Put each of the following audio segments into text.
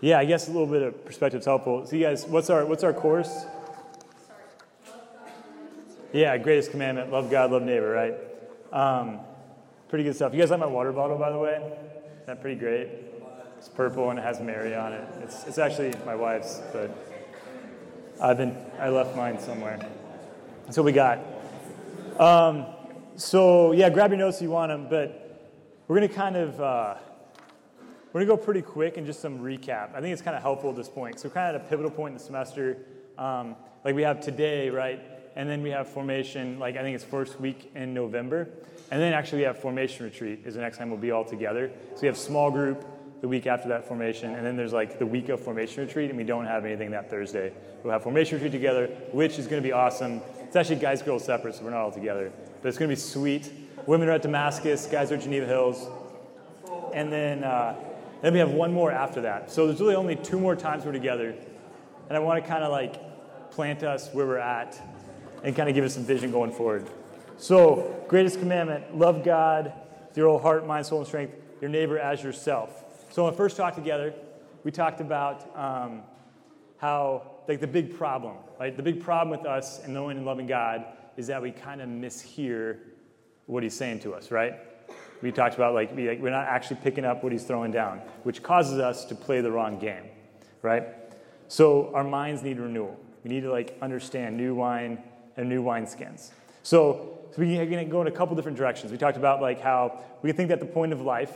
Yeah, I guess a little bit of perspective is helpful. So you guys, what's our course? Yeah, greatest commandment, love God, love neighbor, right? Pretty good stuff. You guys like my water bottle, by the way? Isn't that pretty great? It's purple and it has Mary on it. It's actually my wife's, but I left mine somewhere. That's what we got. So grab your notes if you want them, but we're going to kind of, we're going to go pretty quick and just some recap. I think it's kind of helpful at this point. So we're kind of at a pivotal point in the semester, like we have today, right? And then we have formation, like I think it's first week in November. And then actually we have formation retreat is the next time we'll be all together. So we have small group the week after that formation, and then there's like the week of formation retreat, and we don't have anything that Thursday. We'll have formation retreat together, which is going to be awesome. It's actually guys, girls separate, so we're not all together. But it's going to be sweet. Women are at Damascus, guys are at Geneva Hills. And then we have one more after that. So there's really only two more times we're together. And I want to kind of like plant us where we're at and kind of give us some vision going forward. So, greatest commandment, love God with your whole heart, mind, soul, and strength, your neighbor as yourself. So when I first talked together, we talked about how, like, the big problem, right? The big problem with us and knowing and loving God is that we kind of mishear what he's saying to us, right? We talked about, like, we're not actually picking up what he's throwing down, which causes us to play the wrong game, right? So our minds need renewal. We need to, like, understand new wine and new wineskins. So we're going to go in a couple different directions. We talked about like how we think that the point of life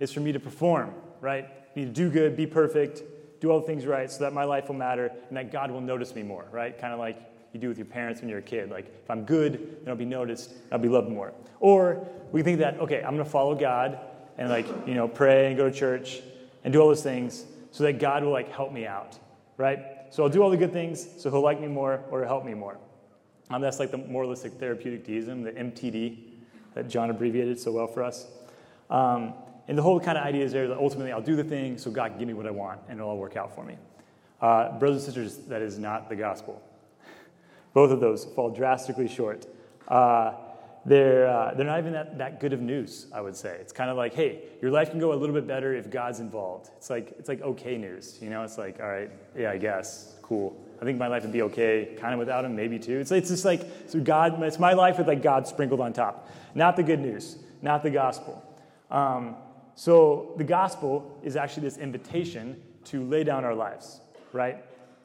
is for me to perform, right? I need to do good, be perfect, do all the things right so that my life will matter and that God will notice me more, right? Kind of like you do with your parents when you're a kid. Like if I'm good, then I'll be noticed, I'll be loved more. Or we think that, okay, I'm going to follow God and like, you know, pray and go to church and do all those things so that God will like help me out, right? So I'll do all the good things so he'll like me more or help me more. That's like the moralistic therapeutic deism, the MTD, that John abbreviated so well for us. And the whole kind of idea is there that ultimately I'll do the thing so God can give me what I want and it'll all work out for me. Brothers and sisters, that is not the gospel. Both of those fall drastically short. They're not even that good of news, I would say. It's kind of like, hey, your life can go a little bit better if God's involved. It's like okay news, you know? It's like, all right, yeah, I guess, cool. I think my life would be okay, kind of without him, maybe too. It's just like so God. It's my life with like God sprinkled on top. Not the good news, not the gospel. So the gospel is actually this invitation to lay down our lives, right?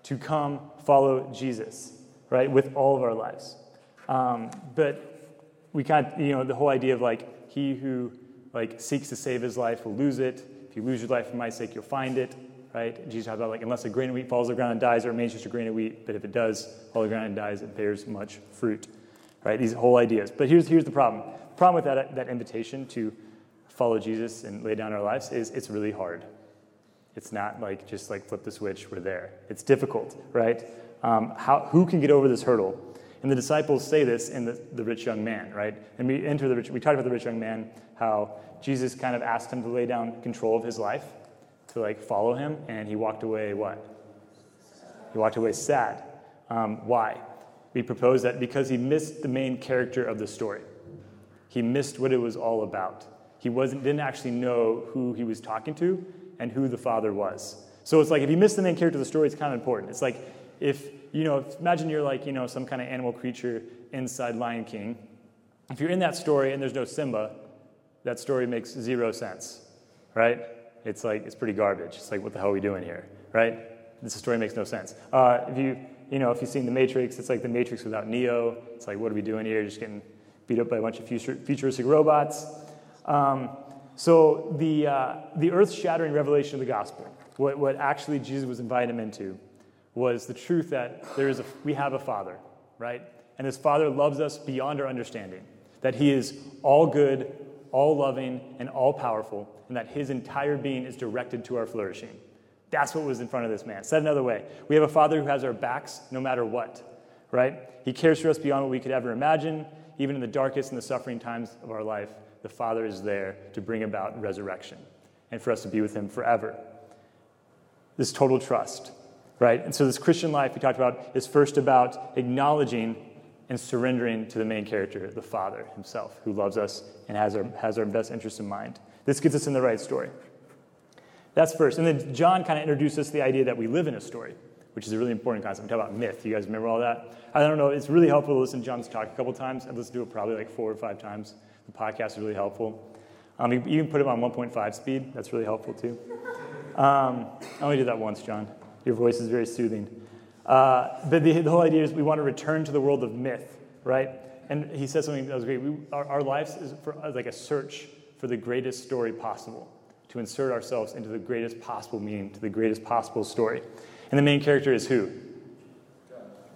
To come follow Jesus, right, with all of our lives. But we kind of, you know, the whole idea of like he who like seeks to save his life will lose it. If you lose your life for my sake, you'll find it. Right? Jesus talked about, like, unless a grain of wheat falls to the ground and dies, it remains just a grain of wheat. But if it does fall to the ground and dies, it bears much fruit. Right? These whole ideas. But here's the problem. The problem with that invitation to follow Jesus and lay down our lives is it's really hard. It's not like just like flip the switch, we're there. It's difficult, right? Who can get over this hurdle? And the disciples say this in the rich young man, right? And we talked about the rich young man, how Jesus kind of asked him to lay down control of his life, to like follow him, and he walked away what? He walked away sad. Why? We propose that because he missed the main character of the story. He missed what it was all about. He didn't actually know who he was talking to and who the Father was. So it's like if you miss the main character of the story, it's kind of important. It's like if, you know, imagine you're like, you know, some kind of animal creature inside Lion King. If you're in that story and there's no Simba, that story makes zero sense, right? It's like, it's pretty garbage. It's like, what the hell are we doing here, right? This story makes no sense. If you've seen The Matrix, it's like The Matrix without Neo. It's like, what are we doing here? Just getting beat up by a bunch of futuristic robots. So the earth-shattering revelation of the gospel, what actually Jesus was inviting him into, was the truth that we have a Father, right? And his Father loves us beyond our understanding, that he is all good, all loving, and all powerful, and that his entire being is directed to our flourishing. That's what was in front of this man. Said another way, we have a Father who has our backs no matter what, right? He cares for us beyond what we could ever imagine. Even in the darkest and the suffering times of our life, the Father is there to bring about resurrection and for us to be with him forever. This total trust, right? And so this Christian life we talked about is first about acknowledging and surrendering to the main character, the Father himself, who loves us and has our best interests in mind. This gets us in the right story. That's first. And then John kind of introduced us to the idea that we live in a story, which is a really important concept. We talk about myth. You guys remember all that? I don't know. It's really helpful to listen to John's talk a couple times. I've listened to it probably like 4 or 5 times. The podcast is really helpful. You can put it on 1.5 speed. That's really helpful, too. I only did that once, John. Your voice is very soothing. But the whole idea is we want to return to the world of myth, right? And he said something that was great. Our lives is like a search for the greatest story possible, to insert ourselves into the greatest possible meaning, to the greatest possible story. And the main character is who?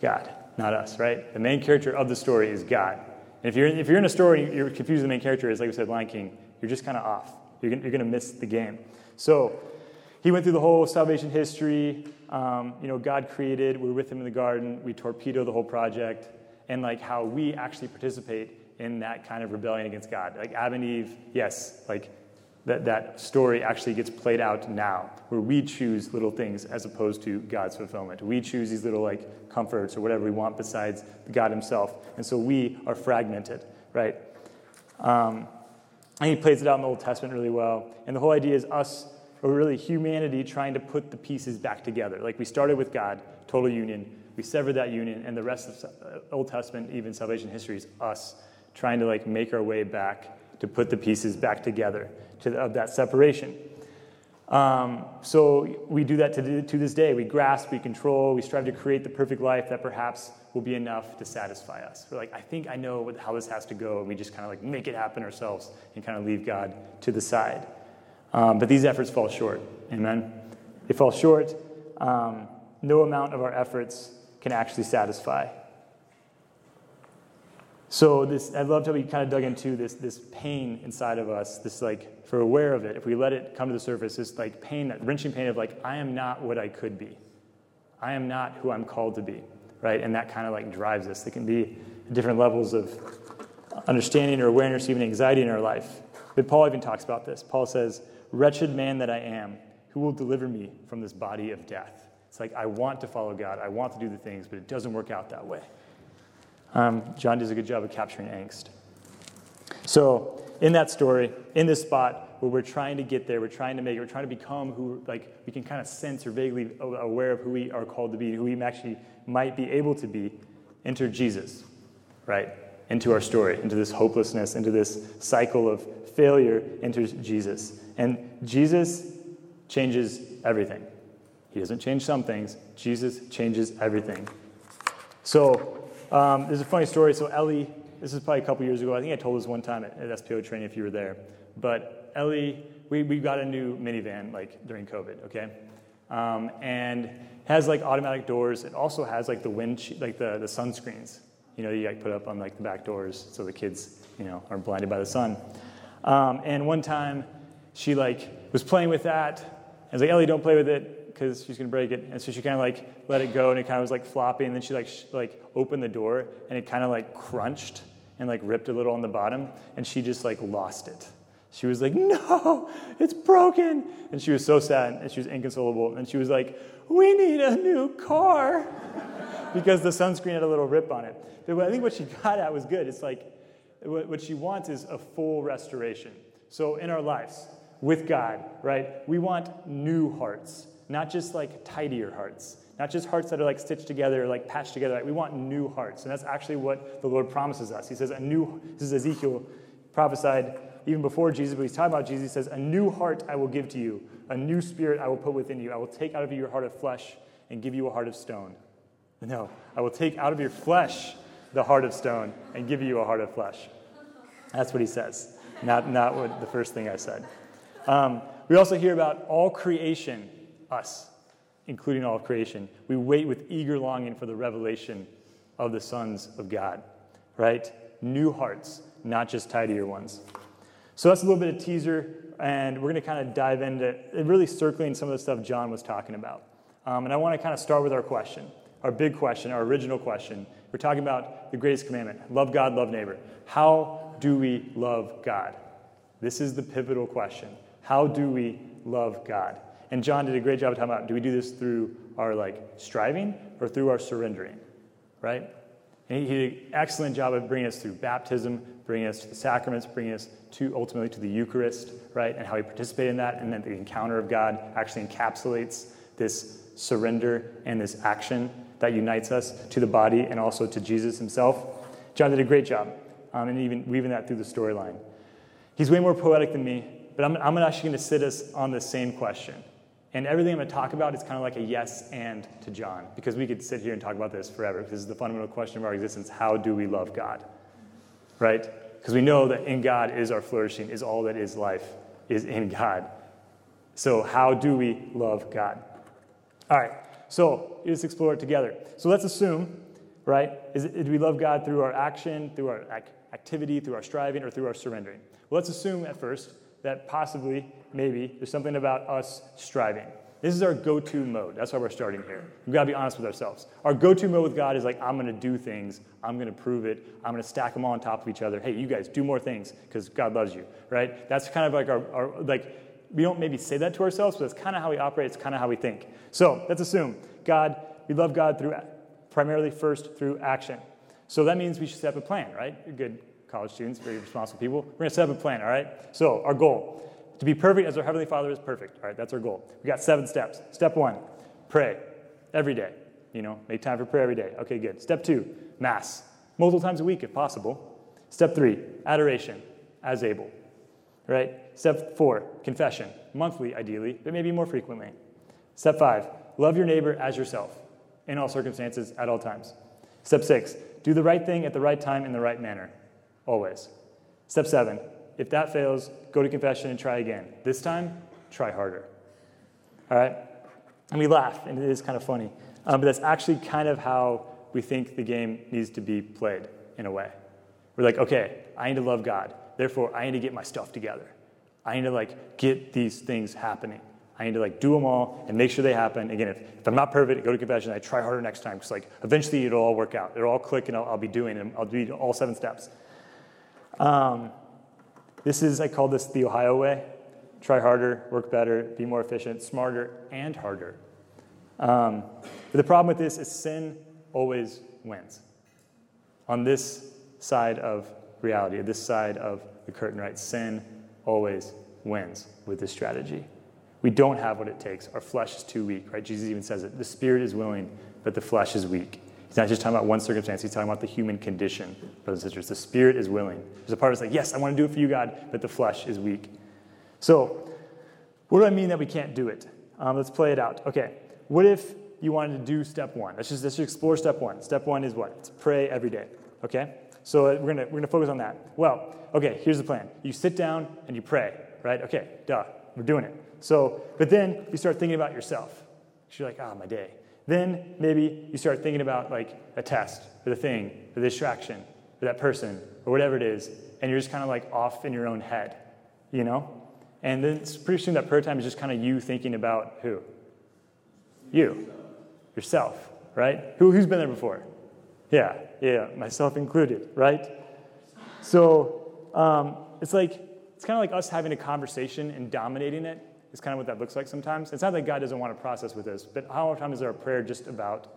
God, not us, right? The main character of the story is God. And if you're in a story, you're confused. The main character is, like we said, Lion King. You're just kind of off. You're going to miss the game. So he went through the whole salvation history. God created. We're with him in the garden. We torpedo the whole project, and like how we actually participate in that kind of rebellion against God. Like Adam and Eve, yes, like that story actually gets played out now, where we choose little things as opposed to God's fulfillment. We choose these little like comforts or whatever we want besides God himself. And so we are fragmented, right? And he plays it out in the Old Testament really well. And the whole idea is us, or really humanity, trying to put the pieces back together. Like we started with God, total union. We severed that union, and the rest of Old Testament, even salvation history, is us trying to like make our way back to put the pieces back together of that separation. So we do that to this day. We grasp, we control, we strive to create the perfect life that perhaps will be enough to satisfy us. We're like, I think I know how this has to go, and we just kind of like make it happen ourselves and kind of leave God to the side. But these efforts fall short. Amen? They fall short. No amount of our efforts can actually satisfy. So I love how we kind of dug into this pain inside of us, this like, if we're aware of it, if we let it come to the surface, this like pain, that wrenching pain of like, I am not what I could be. I am not who I'm called to be, right? And that kind of like drives us. It can be different levels of understanding or awareness, even anxiety in our life. But Paul even talks about this. Paul says, "Wretched man that I am, who will deliver me from this body of death?" It's like, I want to follow God. I want to do the things, but it doesn't work out that way. John does a good job of capturing angst. So in that story, in this spot where we're trying to get there, we're trying to make it, we're trying to become who, like, we can kind of sense or vaguely aware of who we are called to be, who we actually might be able to be, enter Jesus, right? Into our story, into this hopelessness, into this cycle of failure, enters Jesus. And Jesus changes everything. He doesn't change some things. Jesus changes everything. So there's a funny story. So Ellie, this is probably a couple years ago. I think I told this one time at SPO training if you were there. But Ellie, we got a new minivan like during COVID, okay? And it has like automatic doors. It also has like the windshield, like the sunscreens. You know, you like put up on like the back doors so the kids, you know, aren't blinded by the sun. And one time she like was playing with that. I was like, Ellie, don't play with it, because she's going to break it. And so she kind of like let it go, and it kind of was like flopping. And then she like opened the door, and it kind of like crunched and like ripped a little on the bottom. And she just like lost it. She was like, no, it's broken. And she was so sad, and she was inconsolable. And she was like, we need a new car, because the sunscreen had a little rip on it. But I think what she got at was good. It's like what she wants is a full restoration. So in our lives with God, right, we want new hearts. Not just like tidier hearts, not just hearts that are like stitched together, like patched together. Like, we want new hearts, and that's actually what the Lord promises us. He says, this is Ezekiel prophesied even before Jesus, but he's talking about Jesus. He says, a new heart I will give to you, a new spirit I will put within you. I will take out of you your heart of flesh and give you a heart of stone. No, I will take out of your flesh the heart of stone and give you a heart of flesh. That's what he says, not what the first thing I said. We also hear about all creation, us, including all of creation, we wait with eager longing for the revelation of the sons of God, right? New hearts, not just tidier ones. So that's a little bit of teaser, and we're going to kind of dive into really circling some of the stuff John was talking about. And I want to kind of start with our question, our big question, our original question. We're talking about the greatest commandment, love God, love neighbor. How do we love God? This is the pivotal question. How do we love God? And John did a great job of talking about, do we do this through our like striving or through our surrendering, right? And he did an excellent job of bringing us through baptism, bringing us to the sacraments, bringing us to ultimately to the Eucharist, right? And how we participate in that, and then the encounter of God actually encapsulates this surrender and this action that unites us to the body and also to Jesus himself. John did a great job, and even weaving that through the storyline. He's way more poetic than me, but I'm actually going to sit us on the same question. And everything I'm going to talk about is kind of like a yes and to John, because we could sit here and talk about this forever. This is the fundamental question of our existence. How do we love God? Right? Because we know that in God is our flourishing, is all that is life, is in God. So how do we love God? All right. So let's explore it together. So let's assume, right, do we love God through our action, through our activity, through our striving, or through our surrendering? Well, let's assume at first that possibly, maybe, there's something about us striving. This is our go-to mode. That's why we're starting here. We've got to be honest with ourselves. Our go-to mode with God is like, I'm going to do things. I'm going to prove it. I'm going to stack them all on top of each other. Hey, you guys, do more things because God loves you, right? That's kind of like our like, we don't maybe say that to ourselves, but that's kind of how we operate. It's kind of how we think. So let's assume we love God through primarily first through action. So that means we should set up a plan, right? You're good college students, very responsible people. We're going to set up a plan, all right? So our goal, to be perfect as our Heavenly Father is perfect. All right, that's our goal. We got 7 steps. Step 1, pray every day. You know, make time for prayer every day. Okay, good. Step 2, Mass. Multiple times a week if possible. Step 3, adoration as able. Right? Step 4, confession. Monthly, ideally, but maybe more frequently. Step 5, love your neighbor as yourself in all circumstances at all times. Step 6, do the right thing at the right time in the right manner. Always. Step 7, if that fails, go to confession and try again. This time, try harder. All right? And we laugh, and it is kind of funny. But that's actually kind of how we think the game needs to be played, in a way. We're like, okay, I need to love God. Therefore, I need to get my stuff together. I need to, like, get these things happening. I need to, like, do them all and make sure they happen. Again, if I'm not perfect, go to confession. I try harder next time because, like, eventually it'll all work out. It'll all click, and I'll be doing them. I'll do all 7 steps. I call this the Ohio way. Try harder, work better, be more efficient, smarter, and harder. But the problem with this is sin always wins. On this side of reality, this side of the curtain, right? Sin always wins with this strategy. We don't have what it takes. Our flesh is too weak, right? Jesus even says it. The spirit is willing, but the flesh is weak. He's not just talking about one circumstance. He's talking about the human condition, brothers and sisters. The spirit is willing. There's a part of us like, yes, I want to do it for you, God, but the flesh is weak. So what do I mean that we can't do it? Let's play it out. Okay, what if you wanted to do step 1? Let's just explore step 1. Step 1 is what? It's pray every day, okay? So we're gonna focus on that. Well, okay, here's the plan. You sit down and you pray, right? Okay, duh, we're doing it. So, but then you start thinking about yourself. You're like, my day. Then maybe you start thinking about like a test or the thing or the distraction or that person or whatever it is, and you're just kind of like off in your own head, you know? And then it's pretty soon that prayer time is just kind of you thinking about who? You. Yourself, right? Who's been there before? Yeah, myself included, right? So it's kind of like us having a conversation and dominating it. It's kind of what that looks like sometimes. It's not that God doesn't want to process with us, but how often is our prayer just about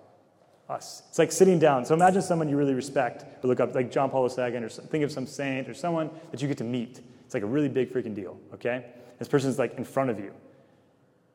us? It's like sitting down. So imagine someone you really respect or look up, like John Paul II, or think of some saint or someone that you get to meet. It's like a really big freaking deal, okay? This person's like in front of you.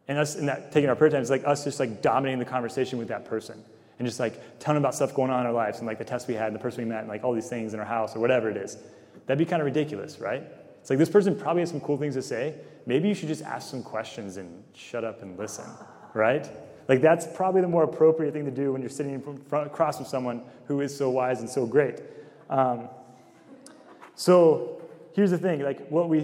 And us in that taking our prayer time, it's like us just like dominating the conversation with that person and just like telling them about stuff going on in our lives and like the tests we had and the person we met and like all these things in our house or whatever it is. That'd be kind of ridiculous, right? It's like this person probably has some cool things to say. Maybe you should just ask some questions and shut up and listen, right? Like that's probably the more appropriate thing to do when you're sitting across from someone who is so wise and so great. So here's the thing: like what we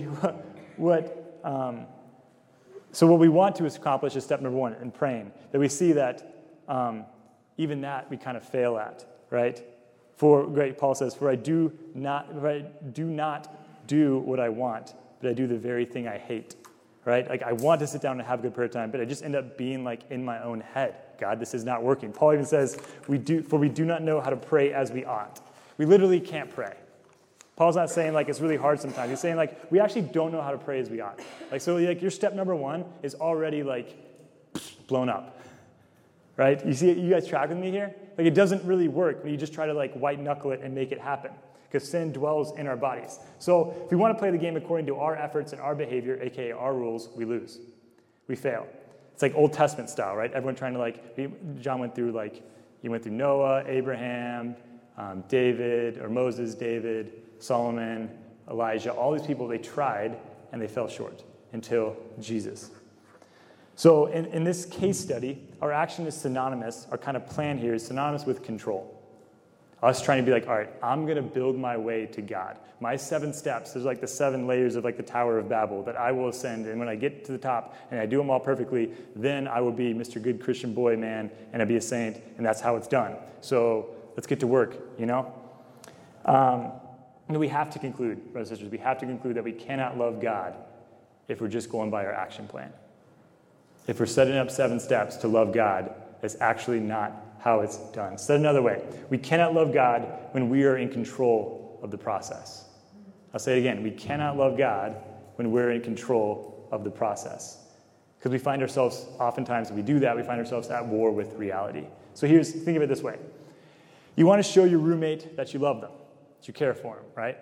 want to accomplish is step number 1 in praying. That we see that even that we kind of fail at, right? Paul says, "For I do not do what I want, but I do the very thing I hate," right? Like I want to sit down and have good prayer time, but I just end up being like in my own head. God, this is not working. Paul even says, we do not know how to pray as we ought. We literally can't pray. Paul's not saying like it's really hard sometimes. He's saying like we actually don't know how to pray as we ought. Like so like your step number 1 is already like blown up, right? You see, you guys track with me here? Like it doesn't really work when you just try to like white knuckle it and make it happen. because sin dwells in our bodies. So if we want to play the game according to our efforts and our behavior, aka our rules, we lose. We fail. It's like Old Testament style, right? Everyone trying to John went through he went through Noah, Abraham, David, or Moses, David, Solomon, Elijah. All these people, they tried and they fell short until Jesus. So in this case study, our action is synonymous. Our kind of plan here is synonymous with control. Us trying to be all right, I'm going to build my way to God. My 7 steps, there's the 7 layers of the Tower of Babel that I will ascend. And when I get to the top and I do them all perfectly, then I will be Mr. Good Christian Boy Man and I'll be a saint. And that's how it's done. So let's get to work, And we have to conclude, brothers and sisters, we have to conclude that we cannot love God if we're just going by our action plan. If we're setting up 7 steps to love God, that's actually not how it's done. Said another way, we cannot love God when we are in control of the process. I'll say it again. We cannot love God when we're in control of the process. Because we find ourselves, oftentimes, if we do that, we find ourselves at war with reality. So think of it this way. You want to show your roommate that you love them, that you care for them, right?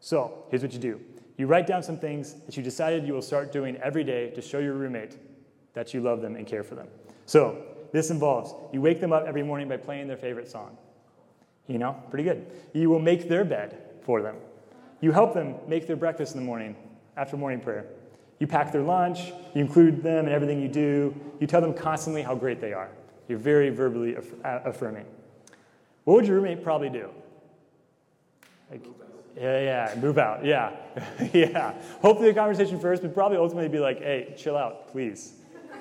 So here's what you do. You write down some things that you decided you will start doing every day to show your roommate that you love them and care for them. So this involves you wake them up every morning by playing their favorite song. Pretty good. You will make their bed for them. You help them make their breakfast in the morning after morning prayer. You pack their lunch. You include them in everything you do. You tell them constantly how great they are. You're very verbally affirming. What would your roommate probably do? Move out. Yeah. Hopefully a conversation first, but probably ultimately be hey, chill out, please.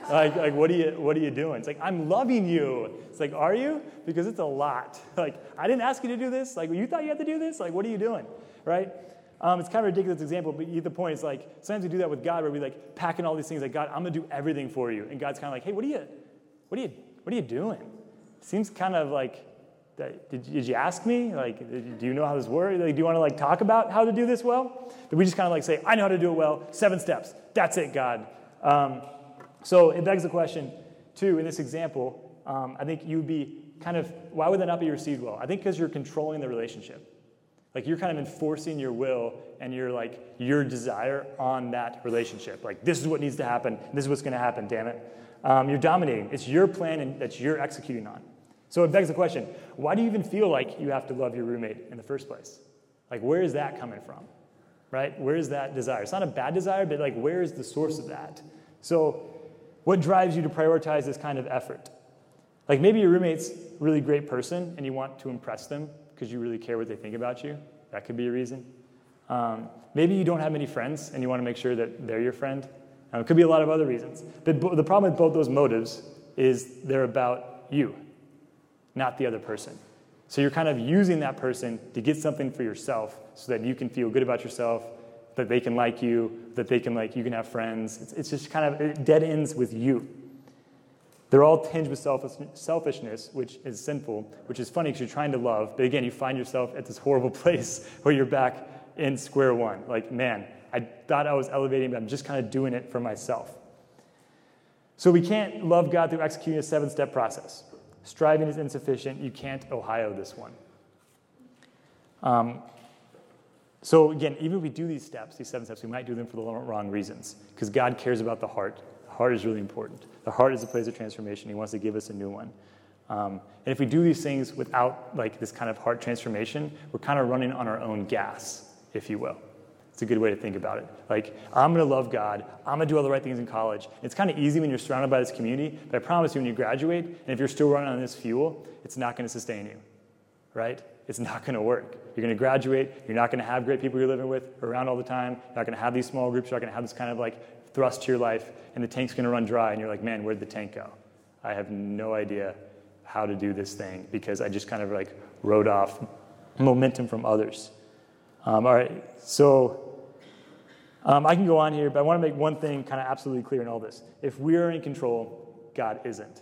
What are you doing? It's I'm loving you. It's are you? Because it's a lot. I didn't ask you to do this. You thought you had to do this? What are you doing? Right? It's kind of a ridiculous example, but you get the point. It's sometimes we do that with God, where we packing all these things. God, I'm gonna do everything for you, and God's kind of hey, what are you doing? Seems kind of that, did you ask me? Do you know how this works? Do you want to talk about how to do this well? That we just kind of say, I know how to do it well. 7 steps. That's it, God. So it begs the question, too, in this example, I think you'd be why would that not be received well? I think because you're controlling the relationship. You're enforcing your will and your desire on that relationship. This is what needs to happen. This is what's going to happen, damn it. You're dominating. It's your plan and that you're executing on. So it begs the question, why do you even feel you have to love your roommate in the first place? Where is that coming from? Right? Where is that desire? It's not a bad desire, but where is the source of that? So what drives you to prioritize this kind of effort? Maybe your roommate's a really great person and you want to impress them because you really care what they think about you. That could be a reason. Maybe you don't have many friends and you want to make sure that they're your friend. It could be a lot of other reasons. But the problem with both those motives is they're about you, not the other person. So you're using that person to get something for yourself so that you can feel good about yourself, that they can like you, that they can you can have friends. It's just it dead ends with you. They're all tinged with selfishness, which is sinful, which is funny because you're trying to love, but again, you find yourself at this horrible place where you're back in square one. Man, I thought I was elevating, but I'm just doing it for myself. So we can't love God through executing a 7-step process. Striving is insufficient. You can't Ohio this one. So again, even if we do these steps, these 7 steps, we might do them for the wrong reasons, because God cares about the heart. The heart is really important. The heart is the place of transformation. He wants to give us a new one. And if we do these things without this heart transformation, we're running on our own gas, if you will. It's a good way to think about it. I'm going to love God. I'm going to do all the right things in college. It's easy when you're surrounded by this community, but I promise you when you graduate, and if you're still running on this fuel, it's not going to sustain you, right? It's not going to work. You're going to graduate. You're not going to have great people you're living with around all the time. You're not going to have these small groups. You're not going to have this thrust to your life, and the tank's going to run dry, and you're man, where'd the tank go? I have no idea how to do this thing because I just rode off momentum from others. All right, so I can go on here, but I want to make one thing absolutely clear in all this. If we are in control, God isn't.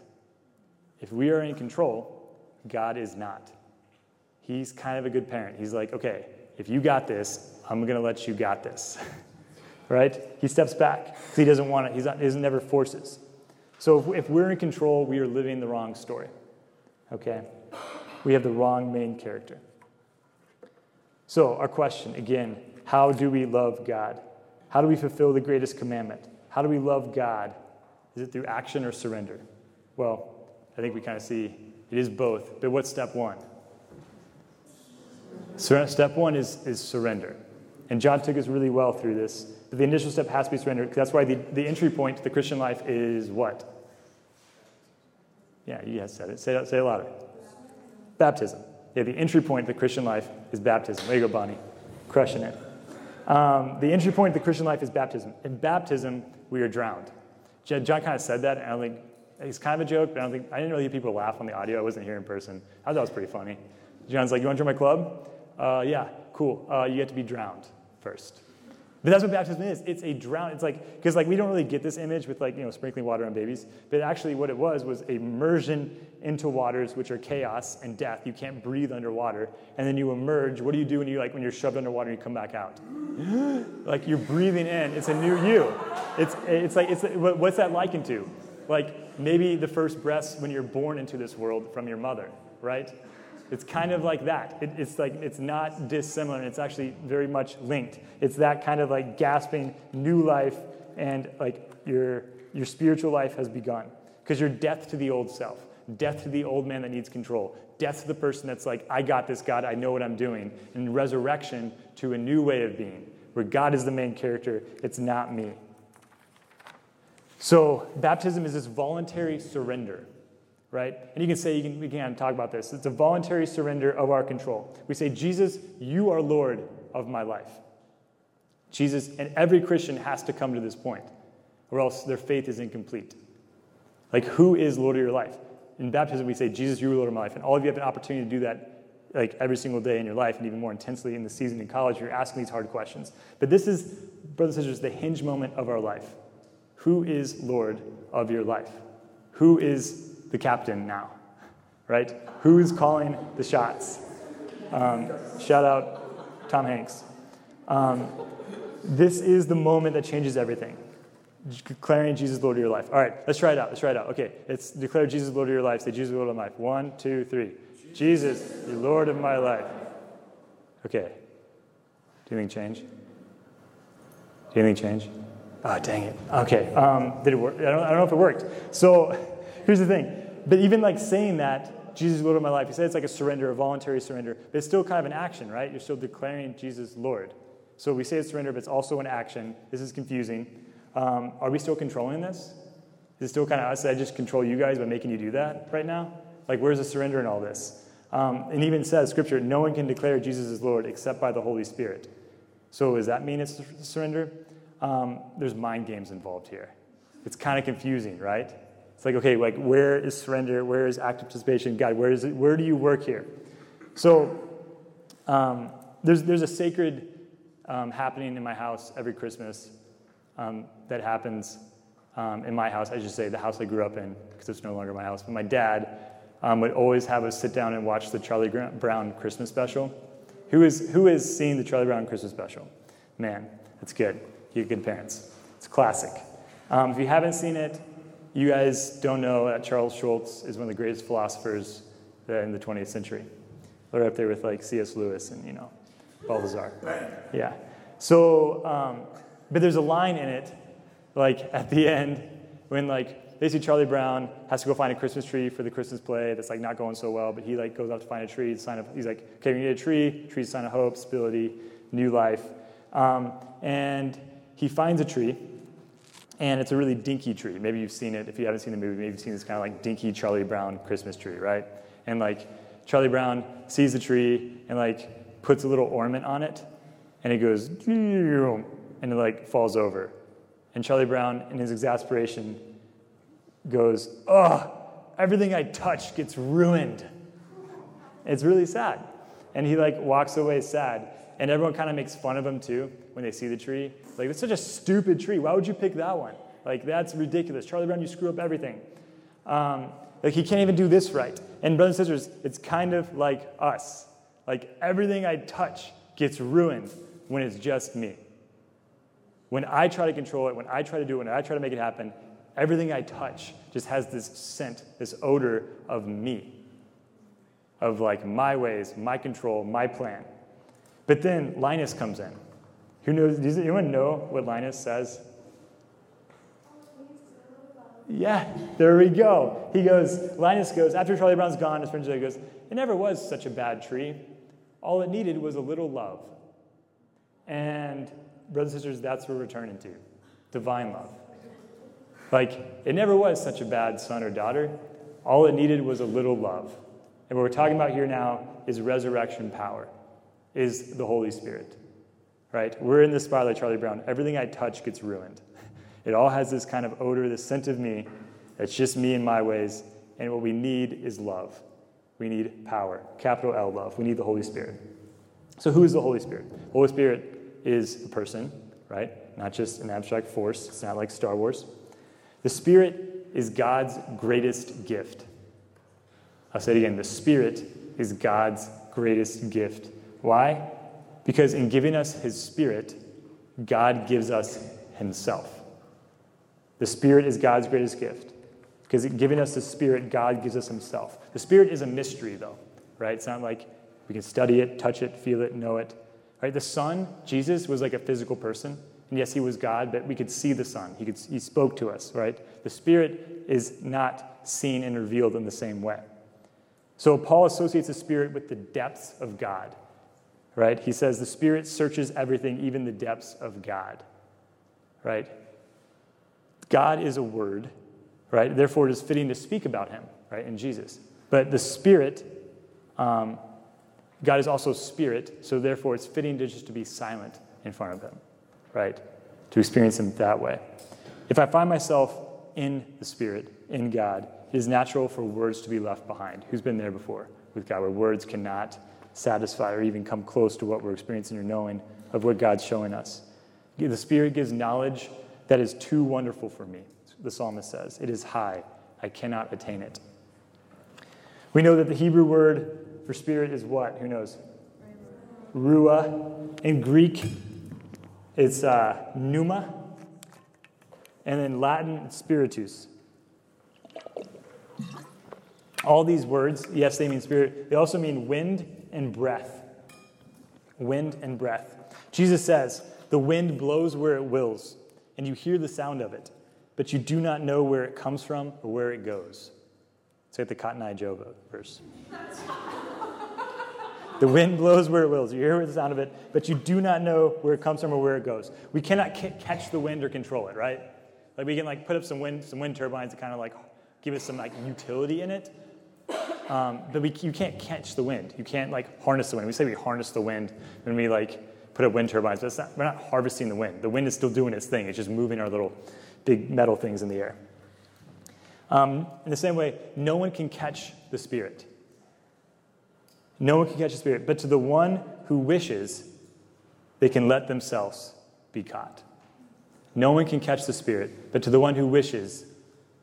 If we are in control, God is not. He's a good parent. He's okay, if you got this, I'm going to let you got this, right? He steps back because he doesn't want it. He never forces. So if we're in control, we are living the wrong story, okay? We have the wrong main character. So our question, again, how do we love God? How do we fulfill the greatest commandment? How do we love God? Is it through action or surrender? Well, I think we kind of see it is both. But what's step one? Step one is surrender. And John took us really well through this. But the initial step has to be surrendered, because that's why the entry point to the Christian life is what? Yeah, you guys said it. Say it louder. Baptism. Yeah, the entry point to the Christian life is baptism. There you go, Bonnie. Crushing it. The entry point to the Christian life is baptism. In baptism, we are drowned. John kind of said that, and I don't think it's kind of a joke, but I didn't really hear people laugh on the audio. I wasn't here in person. I thought it was pretty funny. John's like, "You want to join my club?" Yeah, cool. You get to be drowned first. But that's what baptism is. It's a drown. It's like, because like we don't really get this image with like, you know, sprinkling water on babies. But actually what it was immersion into waters which are chaos and death. You can't breathe underwater. And then you emerge. What do you do when you're shoved underwater and you come back out? Like you're breathing in. It's a new you. It's what's that likened to? Like maybe the first breaths when you're born into this world from your mother, right? It's kind of like that. It's not dissimilar, and it's actually very much linked. It's that kind of like gasping new life, and like your spiritual life has begun, because you're death to the old self, death to the old man that needs control, death to the person that's like, I got this, God, I know what I'm doing, and resurrection to a new way of being where God is the main character. It's not me. So baptism is this voluntary surrender. Right? And we can talk about this. It's a voluntary surrender of our control. We say, Jesus, you are Lord of my life. Jesus, and every Christian has to come to this point, or else their faith is incomplete. Like, who is Lord of your life? In baptism, we say, Jesus, you are Lord of my life. And all of you have an opportunity to do that, like, every single day in your life, and even more intensely in the season in college where you're asking these hard questions. But this is, brothers and sisters, the hinge moment of our life. Who is Lord of your life? Who is the captain now, right? Who's calling the shots? Shout out Tom Hanks. This is the moment that changes everything. Declaring Jesus Lord of your life. All right, let's try it out. Okay, let's declare Jesus Lord of your life. Say, Jesus, Lord of my life. 1, 2, 3. Jesus, you're Lord of my life. Okay. Do anything change? Oh, dang it. Okay. Did it work? I don't know if it worked. So here's the thing, but even like saying that, Jesus is Lord of my life, you say it's like a surrender, a voluntary surrender, but it's still kind of an action, right? You're still declaring Jesus Lord. So we say it's surrender, but it's also an action. This is confusing. Are we still controlling this? Is it still kind of us that I just control you guys by making you do that right now? Like, where's the surrender in all this? And even says, Scripture, no one can declare Jesus is Lord except by the Holy Spirit. So does that mean it's surrender? There's mind games involved here. It's kind of confusing, right? It's like, okay, like, where is surrender? Where is active participation? God, where is it? Where do you work here? So there's a sacred happening in my house every Christmas that happens in my house. I should say the house I grew up in, because it's no longer my house. But my dad would always have us sit down and watch the Charlie Brown Christmas special. Who has seen the Charlie Brown Christmas special? Man, that's good. You're good parents. It's a classic. If you haven't seen it, you guys don't know that Charles Schulz is one of the greatest philosophers in the 20th century. They're up there with like C.S. Lewis and, Balthazar. Yeah. So, but there's a line in it, like at the end, when like basically Charlie Brown has to go find a Christmas tree for the Christmas play that's like not going so well, but he like goes out to find a tree, sign of, he's like, okay, we need a tree, tree's a sign of hope, stability, new life. And he finds a tree. And it's a really dinky tree. Maybe you've seen it. If you haven't seen the movie, maybe you've seen this kind of like dinky Charlie Brown Christmas tree, right? And like Charlie Brown sees the tree and like puts a little ornament on it, and it goes, and it like falls over. And Charlie Brown, in his exasperation, goes, "Oh, everything I touch gets ruined." It's really sad. And he like walks away sad. And everyone kind of makes fun of him, too, when they see the tree. Like, that's such a stupid tree. Why would you pick that one? Like, that's ridiculous. Charlie Brown, you screw up everything. Like, he can't even do this right. And brothers and sisters, it's kind of like us. Like, everything I touch gets ruined when it's just me. When I try to control it, when I try to do it, when I try to make it happen, everything I touch just has this scent, this odor of me. Of, like, my ways, my control, my plan. But then Linus comes in. Who knows? Does anyone know what Linus says? Yeah, there we go. He goes, Linus goes, after Charlie Brown's gone, his friend Joe goes, it never was such a bad tree. All it needed was a little love. And brothers and sisters, that's what we're returning to, divine love. Like, it never was such a bad son or daughter. All it needed was a little love. And what we're talking about here now is resurrection power, is the Holy Spirit, right? We're in this spiral like Charlie Brown. Everything I touch gets ruined. It all has this kind of odor, this scent of me. That's just me and my ways. And what we need is love. We need power, capital L love. We need the Holy Spirit. So who is the Holy Spirit? The Holy Spirit is a person, right? Not just an abstract force. It's not like Star Wars. The Spirit is God's greatest gift. I'll say it again. The Spirit is God's greatest gift. Why? Because in giving us His Spirit, God gives us Himself. The Spirit is God's greatest gift. Because giving us the Spirit, God gives us Himself. The Spirit is a mystery, though, right? It's not like we can study it, touch it, feel it, know it. Right? The Son, Jesus, was like a physical person. And yes, He was God, but we could see the Son. He spoke to us, right? The Spirit is not seen and revealed in the same way. So Paul associates the Spirit with the depths of God, right? He says the Spirit searches everything, even the depths of God, right? God is a word, right? Therefore, it is fitting to speak about Him, right, in Jesus. But the Spirit, God is also Spirit, so therefore it's fitting to just to be silent in front of Him, right, to experience Him that way. If I find myself in the Spirit, in God, it is natural for words to be left behind. Who's been there before with God, where words cannot satisfy or even come close to what we're experiencing or knowing of what God's showing us? The Spirit gives knowledge that is too wonderful for me, the psalmist says. It is high. I cannot attain it. We know that the Hebrew word for Spirit is what? Who knows? Ruah. In Greek, it's pneuma. And in Latin, it's spiritus. All these words, yes, they mean Spirit. They also mean wind and breath. Wind and breath. Jesus says, the wind blows where it wills, and you hear the sound of it, but you do not know where it comes from or where it goes. It's like the Cotton Eye Joe verse. The wind blows where it wills. You hear the sound of it, but you do not know where it comes from or where it goes. We cannot catch the wind or control it, right? Like we can like put up some wind turbines to kind of like give us some like utility in it, but you can't catch the wind. You can't like harness the wind. We say we harness the wind when we like put up wind turbines, but we're not harvesting the wind. The wind is still doing its thing. It's just moving our little big metal things in the air. In the same way, no one can catch the Spirit. No one can catch the Spirit, but to the one who wishes, they can let themselves be caught. No one can catch the Spirit, but to the one who wishes,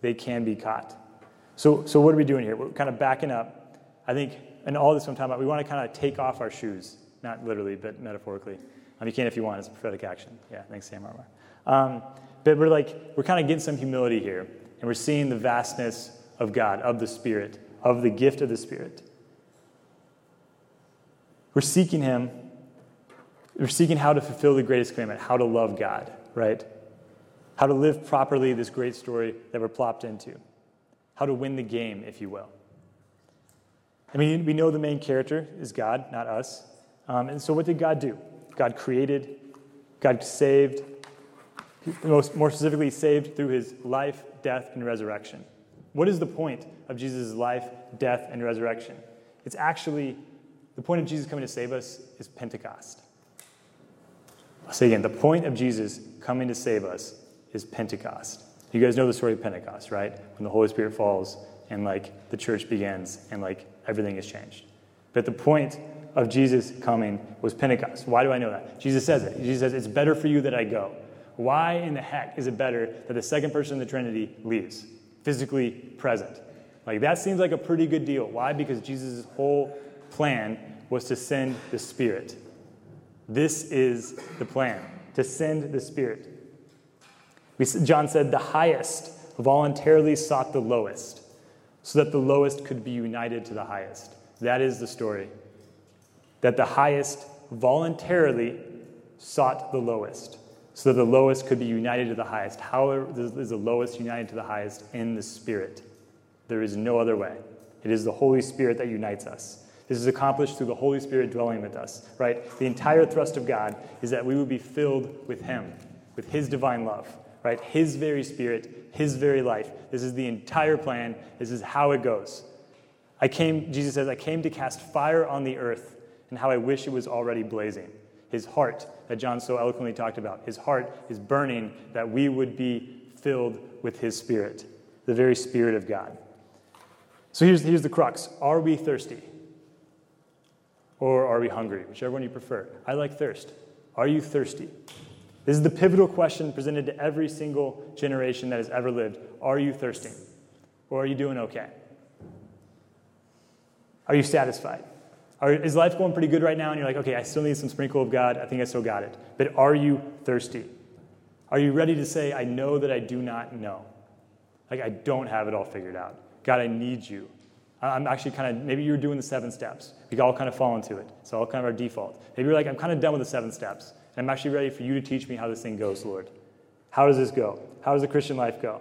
they can be caught. So what are we doing here? We're kind of backing up. I think in all this I'm talking about, we want to kind of take off our shoes. Not literally, but metaphorically. You can if you want. It's a prophetic action. Yeah, thanks, Sam Armar. But we're kind of getting some humility here, and we're seeing the vastness of God, of the Spirit, of the gift of the Spirit. We're seeking Him. We're seeking how to fulfill the greatest commandment, how to love God, right? How to live properly this great story that we're plopped into. How to win the game, if you will. I mean, we know the main character is God, not us. And so what did God do? God created, God saved, more specifically saved through His life, death, and resurrection. What is the point of Jesus' life, death, and resurrection? It's actually, the point of Jesus coming to save us is Pentecost. I'll say again, the point of Jesus coming to save us is Pentecost. You guys know the story of Pentecost, right? When the Holy Spirit falls and the church begins and everything is changed. But the point of Jesus coming was Pentecost. Why do I know that? Jesus says it. Jesus says, it's better for you that I go. Why in the heck is it better that the second person in the Trinity leaves, physically present? That seems like a pretty good deal. Why? Because Jesus' whole plan was to send the Spirit. This is the plan, to send the Spirit. John said, the highest voluntarily sought the lowest, so that the lowest could be united to the highest. That is the story. That the highest voluntarily sought the lowest, so that the lowest could be united to the highest. How is the lowest united to the highest? In the Spirit. There is no other way. It is the Holy Spirit that unites us. This is accomplished through the Holy Spirit dwelling with us, right? The entire thrust of God is that we would be filled with Him, with His divine love, right? His very Spirit, His very life. This is the entire plan. This is how it goes. Jesus says, I came to cast fire on the earth, and how I wish it was already blazing. His heart, that John so eloquently talked about, His heart is burning that we would be filled with His Spirit, the very Spirit of God. So here's the crux. Are we thirsty? Or are we hungry? Whichever one you prefer. I like thirst. Are you thirsty? This is the pivotal question presented to every single generation that has ever lived. Are you thirsting? Or are you doing okay? Are you satisfied? Is life going pretty good right now? And you're like, okay, I still need some sprinkle of God. I think I still got it. But are you thirsty? Are you ready to say, I know that I do not know? Like, I don't have it all figured out. God, I need you. I'm actually maybe you're doing the 7 steps. We all kind of fall into it. It's all kind of our default. Maybe you're like, I'm kind of done with the 7 steps. And I'm actually ready for you to teach me how this thing goes, Lord. How does this go? How does the Christian life go?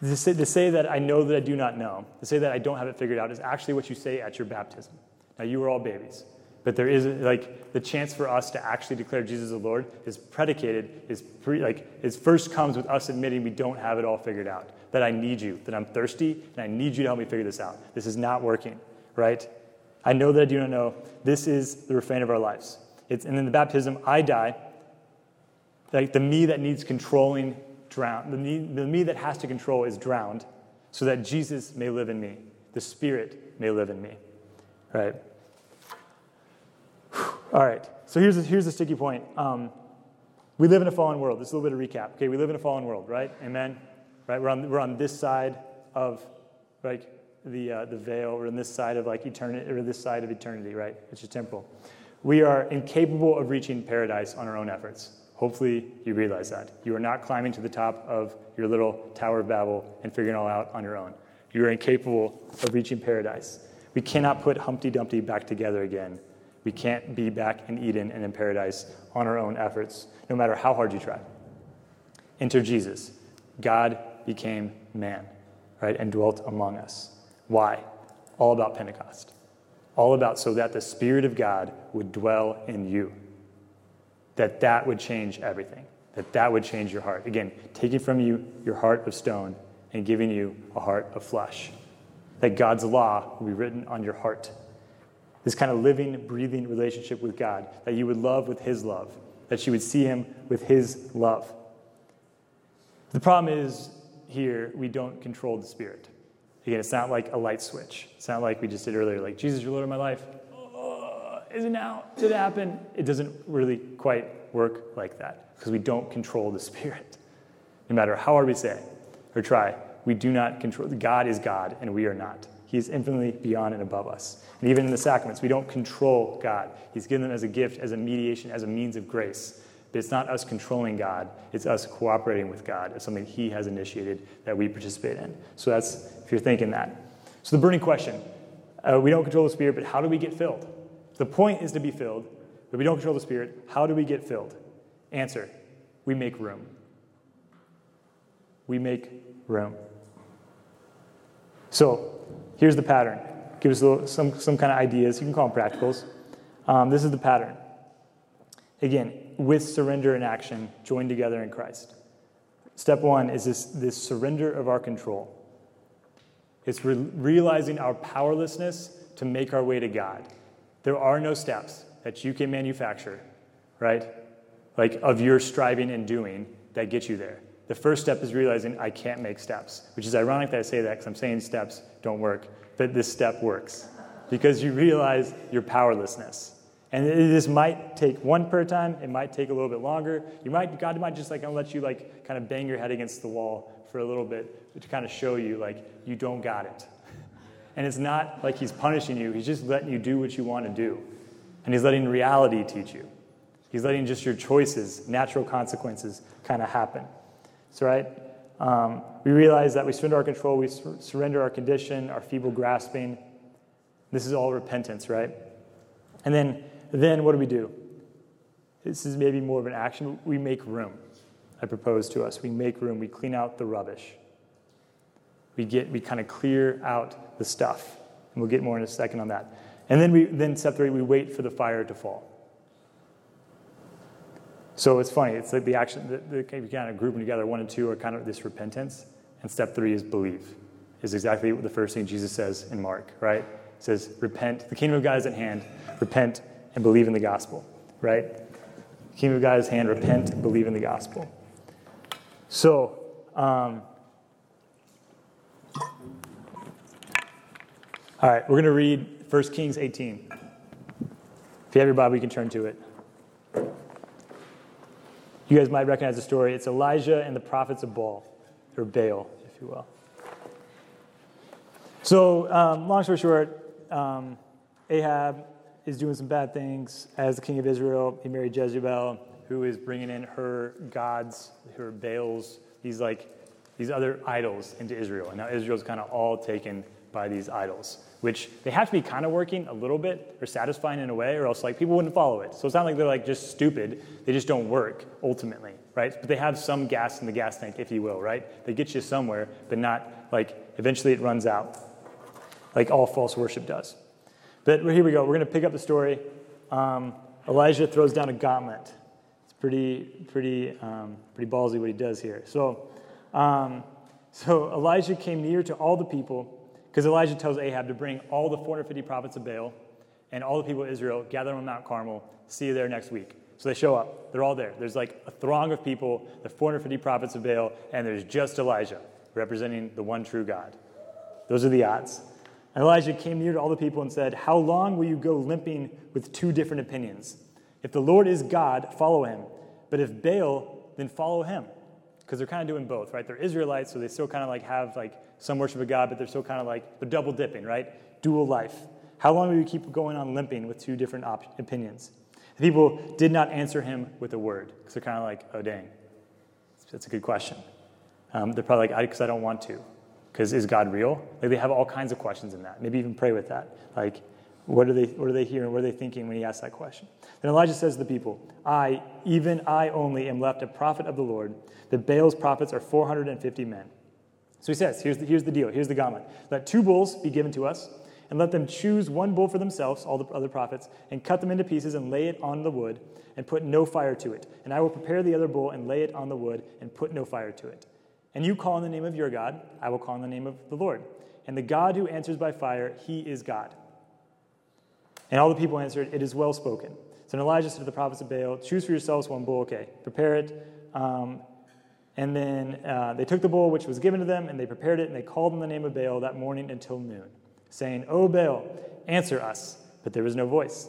To say that I know that I do not know, to say that I don't have it figured out, is actually what you say at your baptism. Now, you were all babies, but there is the chance for us to actually declare Jesus the Lord is predicated, it first comes with us admitting we don't have it all figured out, that I need you, that I'm thirsty, and I need you to help me figure this out. This is not working, right? I know that I do not know. This is the refrain of our lives. And in the baptism, I die. Like the me that needs controlling drowned. The me that has to control is drowned so that Jesus may live in me. The Spirit may live in me. Right? All right. So here's the sticky point. We live in a fallen world. This is a little bit of recap. Okay, we live in a fallen world, right? Amen? Right? We're on this side of the veil. We're on this side of eternity, or this side of eternity, right? Which is temporal. We are incapable of reaching paradise on our own efforts. Hopefully you realize that. You are not climbing to the top of your little Tower of Babel and figuring it all out on your own. You are incapable of reaching paradise. We cannot put Humpty Dumpty back together again. We can't be back in Eden and in paradise on our own efforts, no matter how hard you try. Enter Jesus. God became man, right, and dwelt among us. Why? All about Pentecost. All about so that the Spirit of God would dwell in you. That would change everything, that would change your heart. Again, taking from you your heart of stone and giving you a heart of flesh, that God's law will be written on your heart. This kind of living, breathing relationship with God, that you would love with His love, that you would see Him with His love. The problem is here, we don't control the Spirit. Again, it's not like a light switch. It's not like we just did earlier, like, Jesus, you're Lord of my life. Is it now? Did it happen? It doesn't really quite work like that because we don't control the Spirit. No matter how hard we say or try, we do not control. God is God and we are not. He is infinitely beyond and above us. And even in the sacraments, we don't control God. He's given them as a gift, as a mediation, as a means of grace. But it's not us controlling God. It's us cooperating with God. It's something He has initiated that we participate in. So that's, if you're thinking that. So the burning question, we don't control the Spirit, but how do we get filled? The point is to be filled, but we don't control the Spirit. How do we get filled? Answer, we make room. We make room. So here's the pattern. Give us some kind of ideas. You can call them practicals. This is the pattern. Again, with surrender and action, joined together in Christ. Step 1 is this surrender of our control. It's realizing our powerlessness to make our way to God. There are no steps that you can manufacture, right? Of your striving and doing that get you there. The first step is realizing I can't make steps, which is ironic that I say that because I'm saying steps don't work, but this step works because you realize your powerlessness. And this might take one prayer time. It might take a little bit longer. God might just let you kind of bang your head against the wall for a little bit to kind of show you you don't got it. And it's not like He's punishing you. He's just letting you do what you want to do. And He's letting reality teach you. He's letting just your choices, natural consequences, kind of happen. That's right. We realize that we surrender our control. We surrender our condition, our feeble grasping. This is all repentance, right? And then what do we do? This is maybe more of an action. We make room, I propose to us. We make room. We clean out the rubbish. We kind of clear out the stuff. And we'll get more in a second on that. And then we separate. We wait for the fire to fall. So it's funny. It's like the action. The kind of group them together. 1 and 2 are kind of this repentance. And step 3 is believe. Is exactly what the first thing Jesus says in Mark, right? It says, repent. The kingdom of God is at hand. Repent and believe in the gospel, right? The kingdom of God is at hand. Repent and believe in the gospel. So, all right, we're going to read 1 Kings 18. If you have your Bible, you can turn to it. You guys might recognize the story. It's Elijah and the prophets of Baal, or Baal, if you will. So, long story short, Ahab is doing some bad things as the king of Israel. He married Jezebel, who is bringing in her gods, her Baals, these other idols into Israel. And now Israel's kind of all taken by these idols, which they have to be kind of working a little bit or satisfying in a way, or else like people wouldn't follow it. So it's not like they're like just stupid. They just don't work ultimately, right? But they have some gas in the gas tank, if you will, right? They get you somewhere, but not like eventually it runs out, like all false worship does. But here we go. We're going to pick up the story. Elijah throws down a gauntlet. It's pretty ballsy what he does here. So Elijah came near to all the people, because Elijah tells Ahab to bring all the 450 prophets of Baal and all the people of Israel, gather on Mount Carmel, see you there next week. So they show up. They're all there. There's like a throng of people, the 450 prophets of Baal, and there's just Elijah, representing the one true God. Those are the odds. And Elijah came near to all the people and said, "How long will you go limping with 2 different opinions? If the Lord is God, follow him. But if Baal, then follow him." Because they're kind of doing both, right? They're Israelites, so they still kind of like have like some worship of God, but they're still kind of like, they're double dipping, right? Dual life. How long will you keep going on limping with 2 different opinions? The people did not answer him with a word. Because they're kind of like, oh, dang. That's a good question. They're probably like, because I don't want to. Because is God real? Like they have all kinds of questions in that. Maybe even pray with that. Like, what are they hearing? What are they thinking when he asks that question? Then Elijah says to the people, "I, even I only, am left a prophet of the Lord. The Baal's prophets are 450 men." So he says, here's the deal. Here's the gauntlet. Let 2 bulls be given to us, and let them choose one bull for themselves, all the other prophets, and cut them into pieces and lay it on the wood and put no fire to it. And I will prepare the other bull and lay it on the wood and put no fire to it. And you call in the name of your God, I will call in the name of the Lord. And the God who answers by fire, he is God. And all the people answered, it is well spoken. So Elijah said to the prophets of Baal, choose for yourselves one bull, okay, prepare it. And then they took the bull which was given to them, and they prepared it, and they called in the name of Baal that morning until noon, saying, O Baal, answer us. But there was no voice,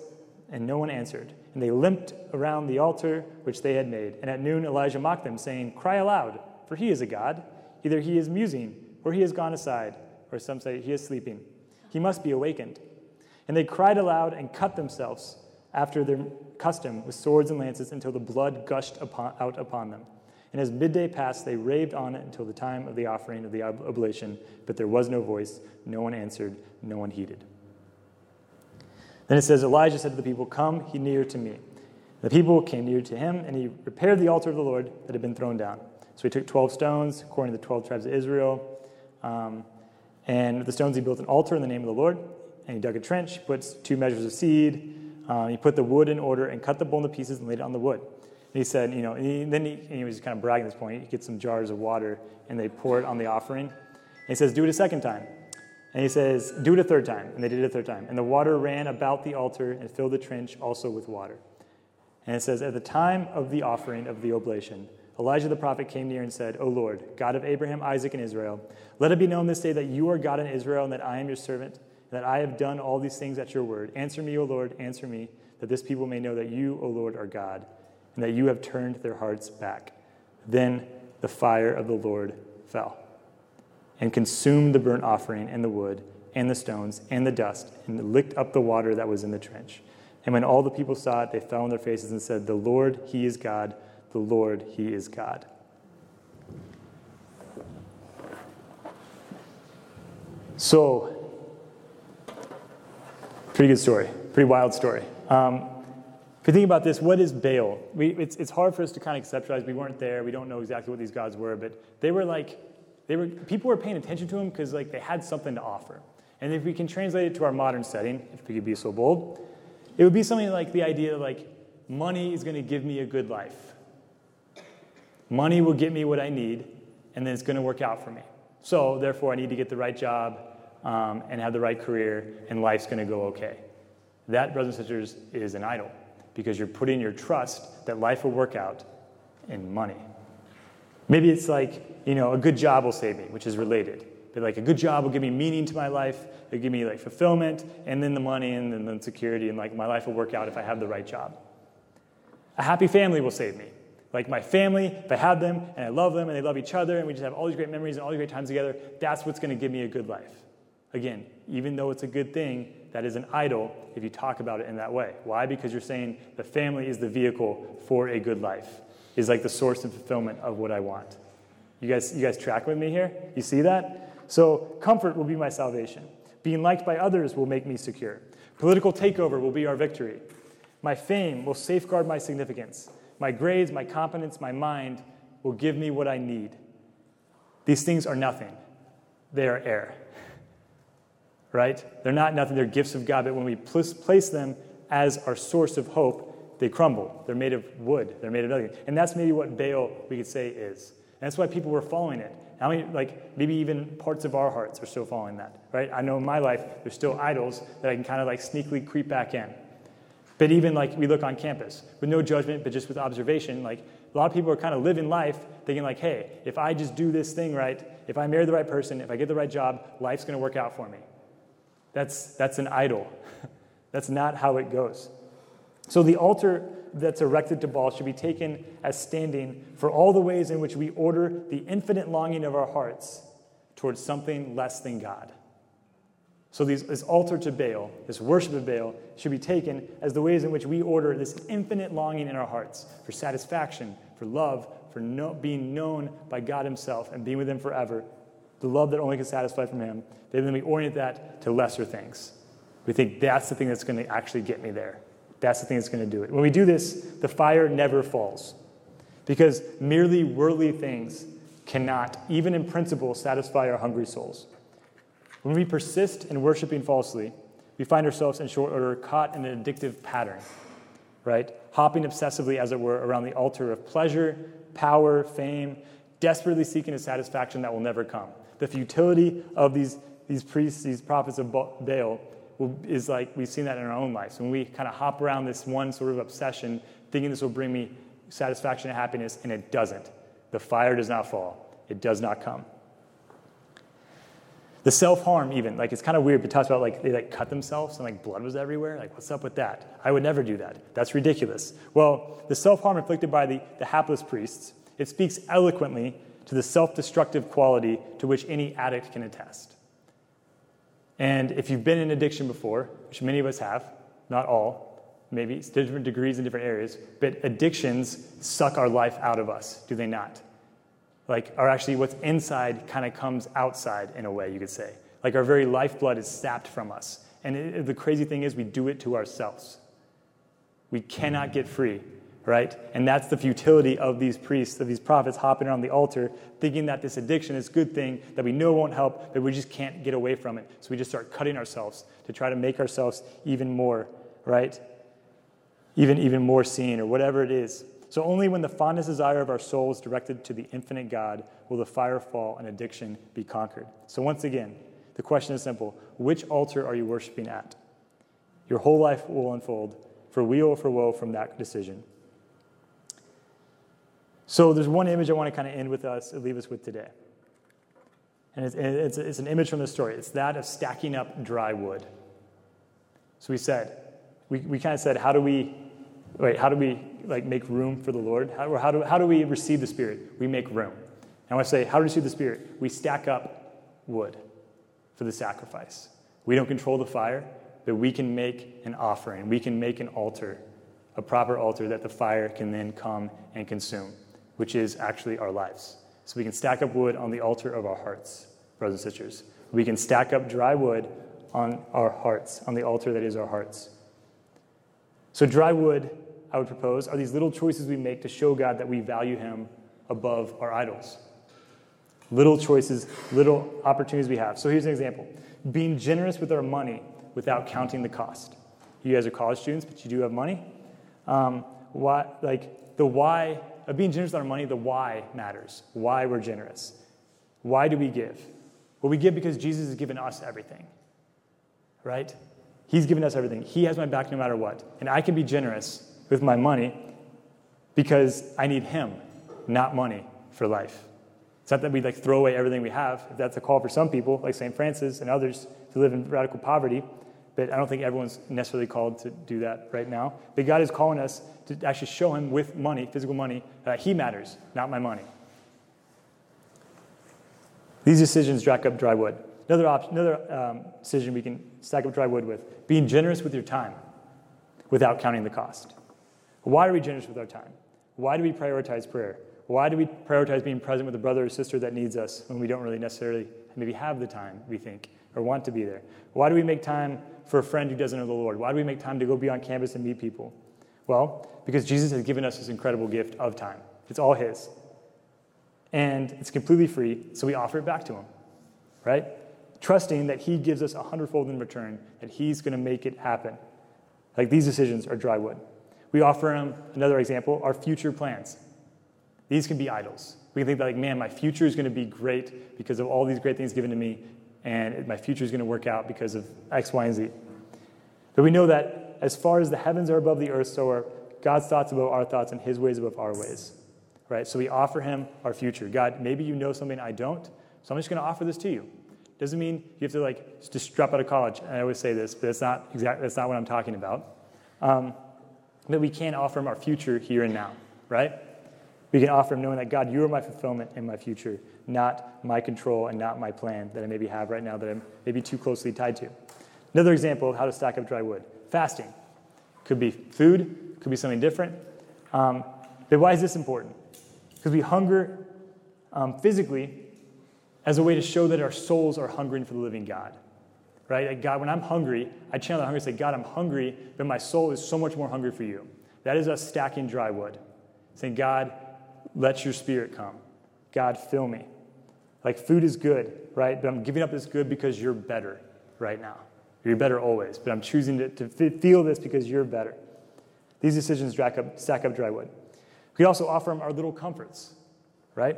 and no one answered. And they limped around the altar which they had made. And at noon Elijah mocked them, saying, cry aloud. For he is a god. Either he is musing, or he has gone aside, or some say he is sleeping. He must be awakened. And they cried aloud and cut themselves after their custom with swords and lances until the blood gushed out upon them. And as midday passed, they raved on it until the time of the offering of the oblation, but there was no voice, no one answered, no one heeded. Then it says, Elijah said to the people, come ye near to me. The people came near to him, and he repaired the altar of the Lord that had been thrown down. So he took 12 stones, according to the 12 tribes of Israel. And with the stones he built an altar in the name of the Lord. And he dug a trench, he put 2 measures of seed. He put the wood in order and cut the bull into pieces and laid it on the wood. And he said, you know, and he was kind of bragging at this point. He gets some jars of water and they pour it on the offering. And he says, do it a second time. And he says, do it a third time. And they did it a third time. And the water ran about the altar and filled the trench also with water. And it says, at the time of the offering of the oblation, Elijah the prophet came near and said, O Lord, God of Abraham, Isaac, and Israel, let it be known this day that you are God in Israel and that I am your servant, and that I have done all these things at your word. Answer me, O Lord, answer me, that this people may know that you, O Lord, are God, and that you have turned their hearts back. Then the fire of the Lord fell and consumed the burnt offering and the wood and the stones and the dust and licked up the water that was in the trench. And when all the people saw it, they fell on their faces and said, The Lord, he is God. The Lord, he is God. So, pretty good story. Pretty wild story. If you think about this, what is Baal? It's hard for us to kind of conceptualize. We weren't there. We don't know exactly what these gods were, but people were paying attention to them because they had something to offer. And if we can translate it to our modern setting, if we could be so bold, it would be something like the idea money is going to give me a good life. Money will get me what I need, and then it's going to work out for me. So, therefore, I need to get the right job and have the right career, and life's going to go okay. That, brothers and sisters, is an idol, because you're putting your trust that life will work out in money. Maybe it's a good job will save me, which is related. But a good job will give me meaning to my life, it'll give me fulfillment, and then the money, and then the security, and my life will work out if I have the right job. A happy family will save me. My family, if I have them, and I love them, and they love each other, and we just have all these great memories and all these great times together, that's what's going to give me a good life. Again, even though it's a good thing, that is an idol if you talk about it in that way. Why? Because you're saying the family is the vehicle for a good life, is the source and fulfillment of what I want. You guys track with me here? You see that? So comfort will be my salvation. Being liked by others will make me secure. Political takeover will be our victory. My fame will safeguard my significance. My grades, my competence, my mind will give me what I need. These things are nothing. They are air. Right? They're not nothing. They're gifts of God. But when we place them as our source of hope, they crumble. They're made of wood. They're made of nothing. And that's maybe what Baal, we could say, is. And that's why people were following it. How many, maybe even parts of our hearts are still following that. Right? I know in my life, there's still idols that I can kind of sneakily creep back in. But even we look on campus with no judgment, but just with observation, a lot of people are kind of living life thinking hey, if I just do this thing right, if I marry the right person, if I get the right job, life's going to work out for me. That's an idol. That's not how it goes. So the altar that's erected to Baal should be taken as standing for all the ways in which we order the infinite longing of our hearts towards something less than God. So this altar to Baal, this worship of Baal, should be taken as the ways in which we order this infinite longing in our hearts for satisfaction, for love, for being known by God himself and being with him forever, the love that only can satisfy from him. Then we orient that to lesser things. We think that's the thing that's going to actually get me there. That's the thing that's going to do it. When we do this, the fire never falls, because merely worldly things cannot, even in principle, satisfy our hungry souls. When we persist in worshiping falsely, we find ourselves in short order caught in an addictive pattern, right? Hopping obsessively, as it were, around the altar of pleasure, power, fame, desperately seeking a satisfaction that will never come. The futility of these priests, these prophets of Baal, is we've seen that in our own lives. When we kind of hop around this one sort of obsession, thinking this will bring me satisfaction and happiness, and it doesn't. The fire does not fall. It does not come. The self-harm even, it's kind of weird, but it talks about they cut themselves and blood was everywhere. What's up with that? I would never do that. That's ridiculous. Well, the self-harm inflicted by the hapless priests, it speaks eloquently to the self-destructive quality to which any addict can attest. And if you've been in addiction before, which many of us have, not all, maybe it's different degrees in different areas, but addictions suck our life out of us, do they not? Or actually what's inside kind of comes outside in a way, you could say. Our very lifeblood is sapped from us. And the crazy thing is we do it to ourselves. We cannot get free, right? And that's the futility of these priests, of these prophets hopping around the altar, thinking that this addiction is a good thing that we know won't help, but we just can't get away from it. So we just start cutting ourselves to try to make ourselves even more, right? Even more seen or whatever it is. So only when the fondest desire of our soul is directed to the infinite God will the fire fall and addiction be conquered. So once again, the question is simple. Which altar are you worshiping at? Your whole life will unfold, for weal or for woe, from that decision. So there's one image I want to kind of end with us and leave us with today. And it's an image from the story. It's that of stacking up dry wood. So we kind of said, how do we make room for the Lord? How do we receive the Spirit? We make room. And I want to say, how do we receive the Spirit? We stack up wood for the sacrifice. We don't control the fire, but we can make an offering. We can make an altar, a proper altar that the fire can then come and consume, which is actually our lives. So we can stack up wood on the altar of our hearts, brothers and sisters. We can stack up dry wood on our hearts, on the altar that is our hearts. So dry wood, I would propose, are these little choices we make to show God that we value him above our idols. Little choices, little opportunities we have. So here's an example. Being generous with our money without counting the cost. You guys are college students, but you do have money. The why of being generous with our money, the why matters. Why we're generous. Why do we give? Well, we give because Jesus has given us everything, right? He's given us everything. He has my back no matter what. And I can be generous with my money because I need him, not money, for life. It's not that we throw away everything we have. That's a call for some people, like St. Francis and others, to live in radical poverty. But I don't think everyone's necessarily called to do that right now. But God is calling us to actually show him with money, physical money, that he matters, not my money. These decisions rack up dry wood. Another decision we can stack up dry wood with, being generous with your time without counting the cost. Why are we generous with our time? Why do we prioritize prayer? Why do we prioritize being present with a brother or sister that needs us when we don't really necessarily maybe have the time, we think, or want to be there? Why do we make time for a friend who doesn't know the Lord? Why do we make time to go be on campus and meet people? Well, because Jesus has given us this incredible gift of time. It's all his. And it's completely free, so we offer it back to him, right? Trusting that he gives us 100-fold in return, that he's going to make it happen. These decisions are dry wood. We offer him, another example, our future plans. These can be idols. We can think that, my future is going to be great because of all these great things given to me, and my future is going to work out because of X, Y, and Z. But we know that as far as the heavens are above the earth, so are God's thoughts above our thoughts and his ways above our ways. Right? So we offer him our future. God, maybe you know something I don't, so I'm just going to offer this to you. Doesn't mean you have to, just drop out of college. And I always say this, but that's not what I'm talking about. But we can offer him our future here and now, right? We can offer him knowing that, God, you are my fulfillment and my future, not my control and not my plan that I maybe have right now that I'm maybe too closely tied to. Another example of how to stack up dry wood. Fasting. Could be food. Could be something different. But why is this important? Because we hunger physically as a way to show that our souls are hungering for the living God. Right? God, when I'm hungry, I channel that hunger and say, God, I'm hungry, but my soul is so much more hungry for you. That is us stacking dry wood. Saying, God, let your spirit come. God, fill me. Food is good, right? But I'm giving up this good because you're better right now. You're better always, but I'm choosing to feel this because you're better. These decisions stack up dry wood. We also offer them our little comforts, right?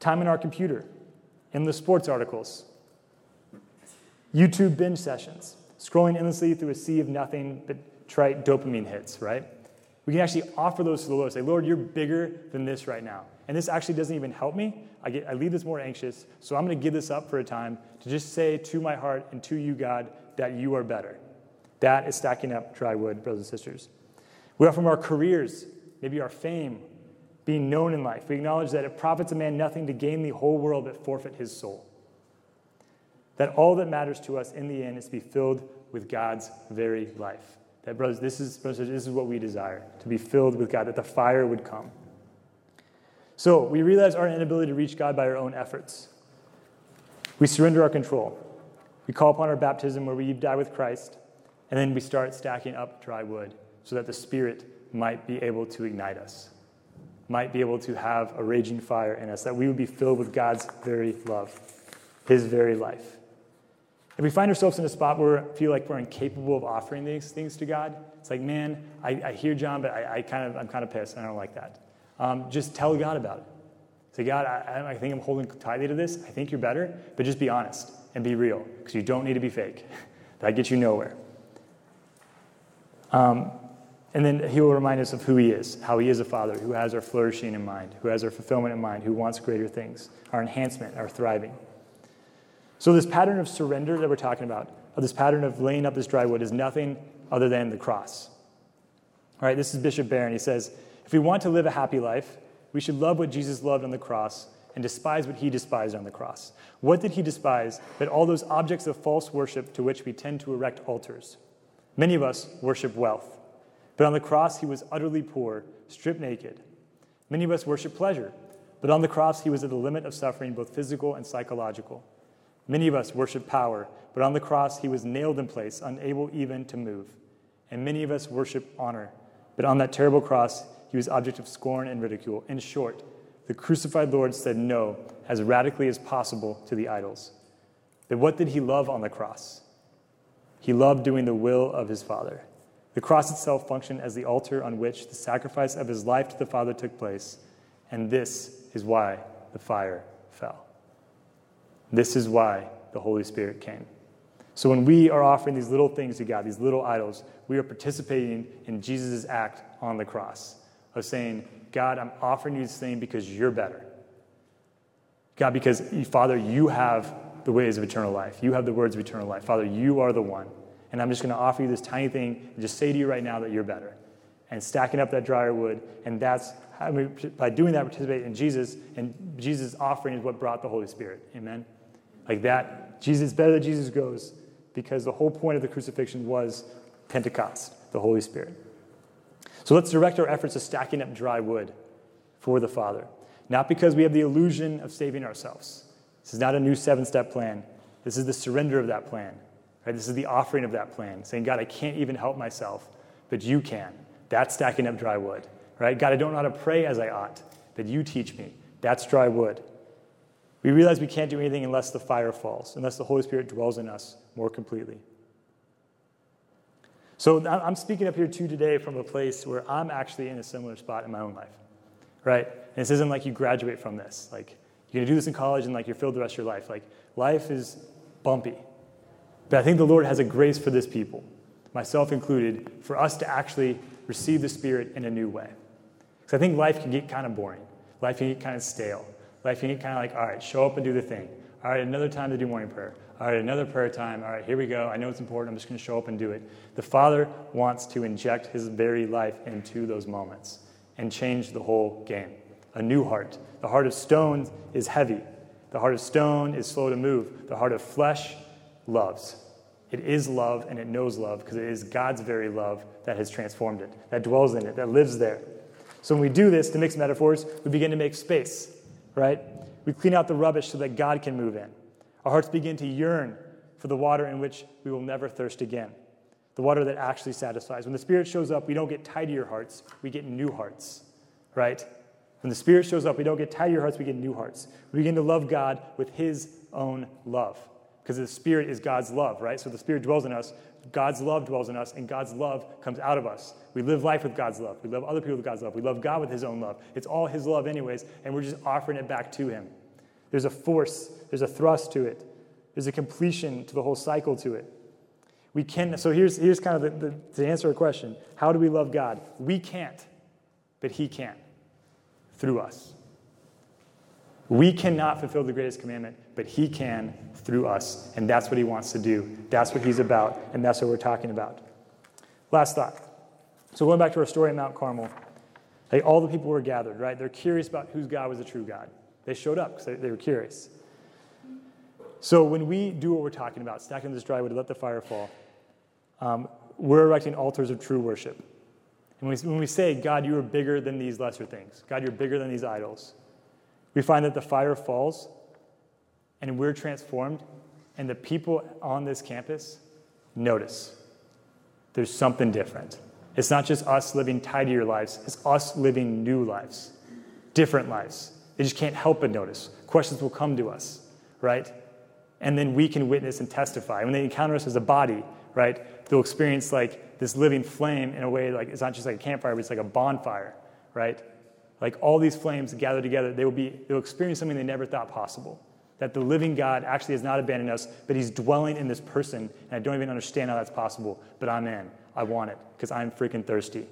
Time in our computer, endless sports articles, YouTube binge sessions, scrolling endlessly through a sea of nothing but trite dopamine hits, right? We can actually offer those to the Lord. Say, Lord, you're bigger than this right now. And this actually doesn't even help me. I leave this more anxious, so I'm going to give this up for a time to just say to my heart and to you, God, that you are better. That is stacking up dry wood, brothers and sisters. We offer them our careers, maybe our fame, being known in life. We acknowledge that it profits a man nothing to gain the whole world but forfeit his soul. That all that matters to us in the end is to be filled with God's very life. That, brothers, this is what we desire, to be filled with God, that the fire would come. So we realize our inability to reach God by our own efforts. We surrender our control. We call upon our baptism where we die with Christ, and then we start stacking up dry wood so that the Spirit might be able to ignite us, might be able to have a raging fire in us, that we would be filled with God's very love, his very life. If we find ourselves in a spot where we feel like we're incapable of offering these things to God, it's like, man, I hear John, but I'm kind of pissed, and I don't like that. Just tell God about it. Say, God, I think I'm holding tightly to this. I think you're better, but just be honest and be real, because you don't need to be fake. That gets you nowhere. And then he will remind us of who he is, how he is a father, who has our flourishing in mind, who has our fulfillment in mind, who wants greater things, our enhancement, our thriving. So this pattern of surrender that we're talking about, of this pattern of laying up this dry wood, is nothing other than the cross. All right, this is Bishop Barron. He says, if we want to live a happy life, we should love what Jesus loved on the cross and despise what he despised on the cross. What did he despise but all those objects of false worship to which we tend to erect altars? Many of us worship wealth, but on the cross he was utterly poor, stripped naked. Many of us worship pleasure, but on the cross he was at the limit of suffering, both physical and psychological. Many of us worship power, but on the cross he was nailed in place, unable even to move. and many of us worship honor. But on that terrible cross, he was object of scorn and ridicule. In short, the crucified Lord said no as radically as possible to the idols. But what did he love on the cross? He loved doing the will of his Father. The cross itself functioned as the altar on which the sacrifice of his life to the Father took place, and this is why the fire fell. This is why the Holy Spirit came. So when we are offering these little things to God, these little idols, we are participating in Jesus' act on the cross of saying, God, I'm offering you this thing because you're better. God, because, Father, you have the ways of eternal life. You have the words of eternal life. Father, you are the one. And I'm just going to offer you this tiny thing and just say to you right now that you're better. And stacking up that drier wood, and that's how we, by doing that, participate in Jesus, and Jesus' offering is what brought the Holy Spirit. Amen? Like that, Jesus, better that Jesus goes, because the whole point of the crucifixion was Pentecost, the Holy Spirit. So let's direct our efforts to stacking up dry wood for the Father. Not because we have the illusion of saving ourselves. This is not a new seven-step plan. This is the surrender of that plan. Right? This is the offering of that plan, saying, God, I can't even help myself, but you can. That's stacking up dry wood. Right? God, I don't know how to pray as I ought, but you teach me. That's dry wood. We realize we can't do anything unless the fire falls, unless the Holy Spirit dwells in us more completely. So I'm speaking up here too today from a place where I'm actually in a similar spot in my own life. Right? And this isn't like you graduate from this. Like, you're going to do this in college and like you're filled the rest of your life. Like, life is bumpy. But I think the Lord has a grace for this people, myself included, for us to actually receive the Spirit in a new way. Because I think life can get kind of boring. Life can get kind of stale. Life can get kind of like, all right, show up and do the thing. All right, another time to do morning prayer. All right, another prayer time. All right, here we go. I know it's important. I'm just going to show up and do it. The Father wants to inject his very life into those moments and change the whole game. A new heart. The heart of stone is heavy. The heart of stone is slow to move. The heart of flesh loves. It is love, and it knows love, because it is God's very love that has transformed it, that dwells in it, that lives there. So when we do this, to mix metaphors, we begin to make space, right? We clean out the rubbish so that God can move in. Our hearts begin to yearn for the water in which we will never thirst again, the water that actually satisfies. When the Spirit shows up, we don't get tidier hearts, we get new hearts, right? When the Spirit shows up, we don't get tidier hearts, we get new hearts. We begin to love God with his own love. Because the Spirit is God's love, right? So the Spirit dwells in us, God's love dwells in us, and God's love comes out of us. We live life with God's love. We love other people with God's love. We love God with his own love. It's all his love anyways, and we're just offering it back to him. There's a force. There's a thrust to it. There's a completion to the whole cycle to it. We can, so here's kind of the answer a question. How do we love God? We can't, but he can through us. We cannot fulfill the greatest commandment, but he can through us. And that's what he wants to do. That's what he's about. And that's what we're talking about. Last thought. So going back to our story at Mount Carmel, like all the people were gathered, right? They're curious about whose God was the true God. They showed up because they were curious. So when we do what we're talking about, stacking this dry wood to let the fire fall, we're erecting altars of true worship. And when we say, God, you are bigger than these lesser things. God, you're bigger than these idols. We find that the fire falls, and we're transformed, and the people on this campus notice there's something different. It's not just us living tidier lives. It's us living new lives, different lives. They just can't help but notice. Questions will come to us, right? And then we can witness and testify. When they encounter us as a body, right, they'll experience like this living flame in a way like it's not just like a campfire, but it's like a bonfire, right? Like all these flames gathered together, they'll experience something they never thought possible. That the living God actually has not abandoned us, but he's dwelling in this person, and I don't even understand how that's possible, but I'm in. I want it, because I'm freaking thirsty,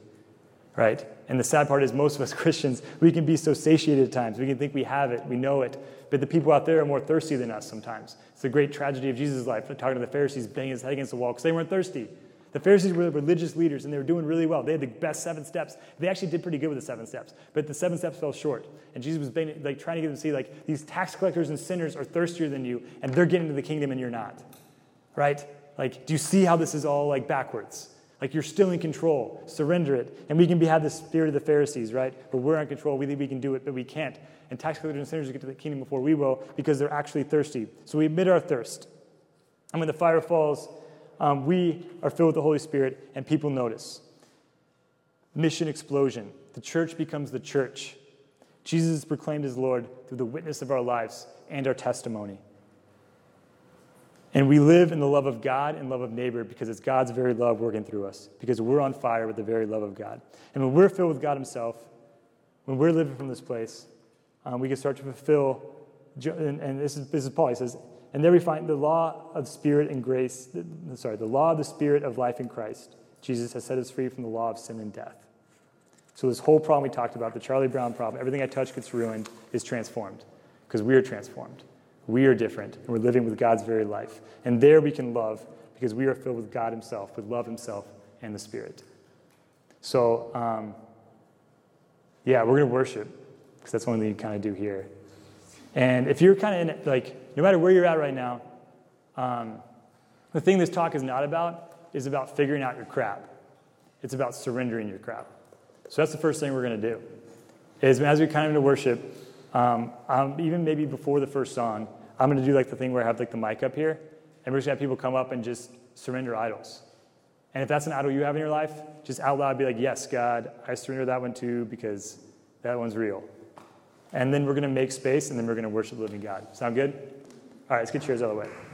right? And the sad part is most of us Christians, we can be so satiated at times. We can think we have it, we know it, but the people out there are more thirsty than us sometimes. It's the great tragedy of Jesus' life, talking to the Pharisees, banging his head against the wall, because they weren't thirsty. The Pharisees were the religious leaders, and they were doing really well. They had the best 7 steps. They actually did pretty good with the 7 steps, but the 7 steps fell short. And Jesus was like trying to get them to see, like, these tax collectors and sinners are thirstier than you, and they're getting to the kingdom, and you're not, right? Like, do you see how this is all, like, backwards? Like, you're still in control. Surrender it. And we can have the spirit of the Pharisees, right? But we're in control. We think we can do it, but we can't. And tax collectors and sinners get to the kingdom before we will because they're actually thirsty. So we admit our thirst. And when the fire falls, we are filled with the Holy Spirit and people notice. Mission explosion. The church becomes the church. Jesus is proclaimed as Lord through the witness of our lives and our testimony. And we live in the love of God and love of neighbor because it's God's very love working through us, because we're on fire with the very love of God. And when we're filled with God himself, when we're living from this place, we can start to fulfill, and this is Paul, he says, and there we find the law of spirit and grace, the law of the spirit of life in Christ. Jesus has set us free from the law of sin and death. So this whole problem we talked about, the Charlie Brown problem, everything I touch gets ruined, is transformed because we are transformed. We are different, and we're living with God's very life. And there we can love because we are filled with God himself, with love himself and the Spirit. So, we're going to worship because that's one thing you kind of do here. And if you're kind of in, no matter where you're at right now, the thing this talk is not about is about figuring out your crap. It's about surrendering your crap. So that's the first thing we're going to do. Is as we kind of into worship, even maybe before the first song, I'm going to do the thing where I have the mic up here, and we're just going to have people come up and just surrender idols. And if that's an idol you have in your life, just out loud be yes, God, I surrender that one too because that one's real. And then we're going to make space, and then we're going to worship the living God. Sound good? All right, let's get cheers out of the way.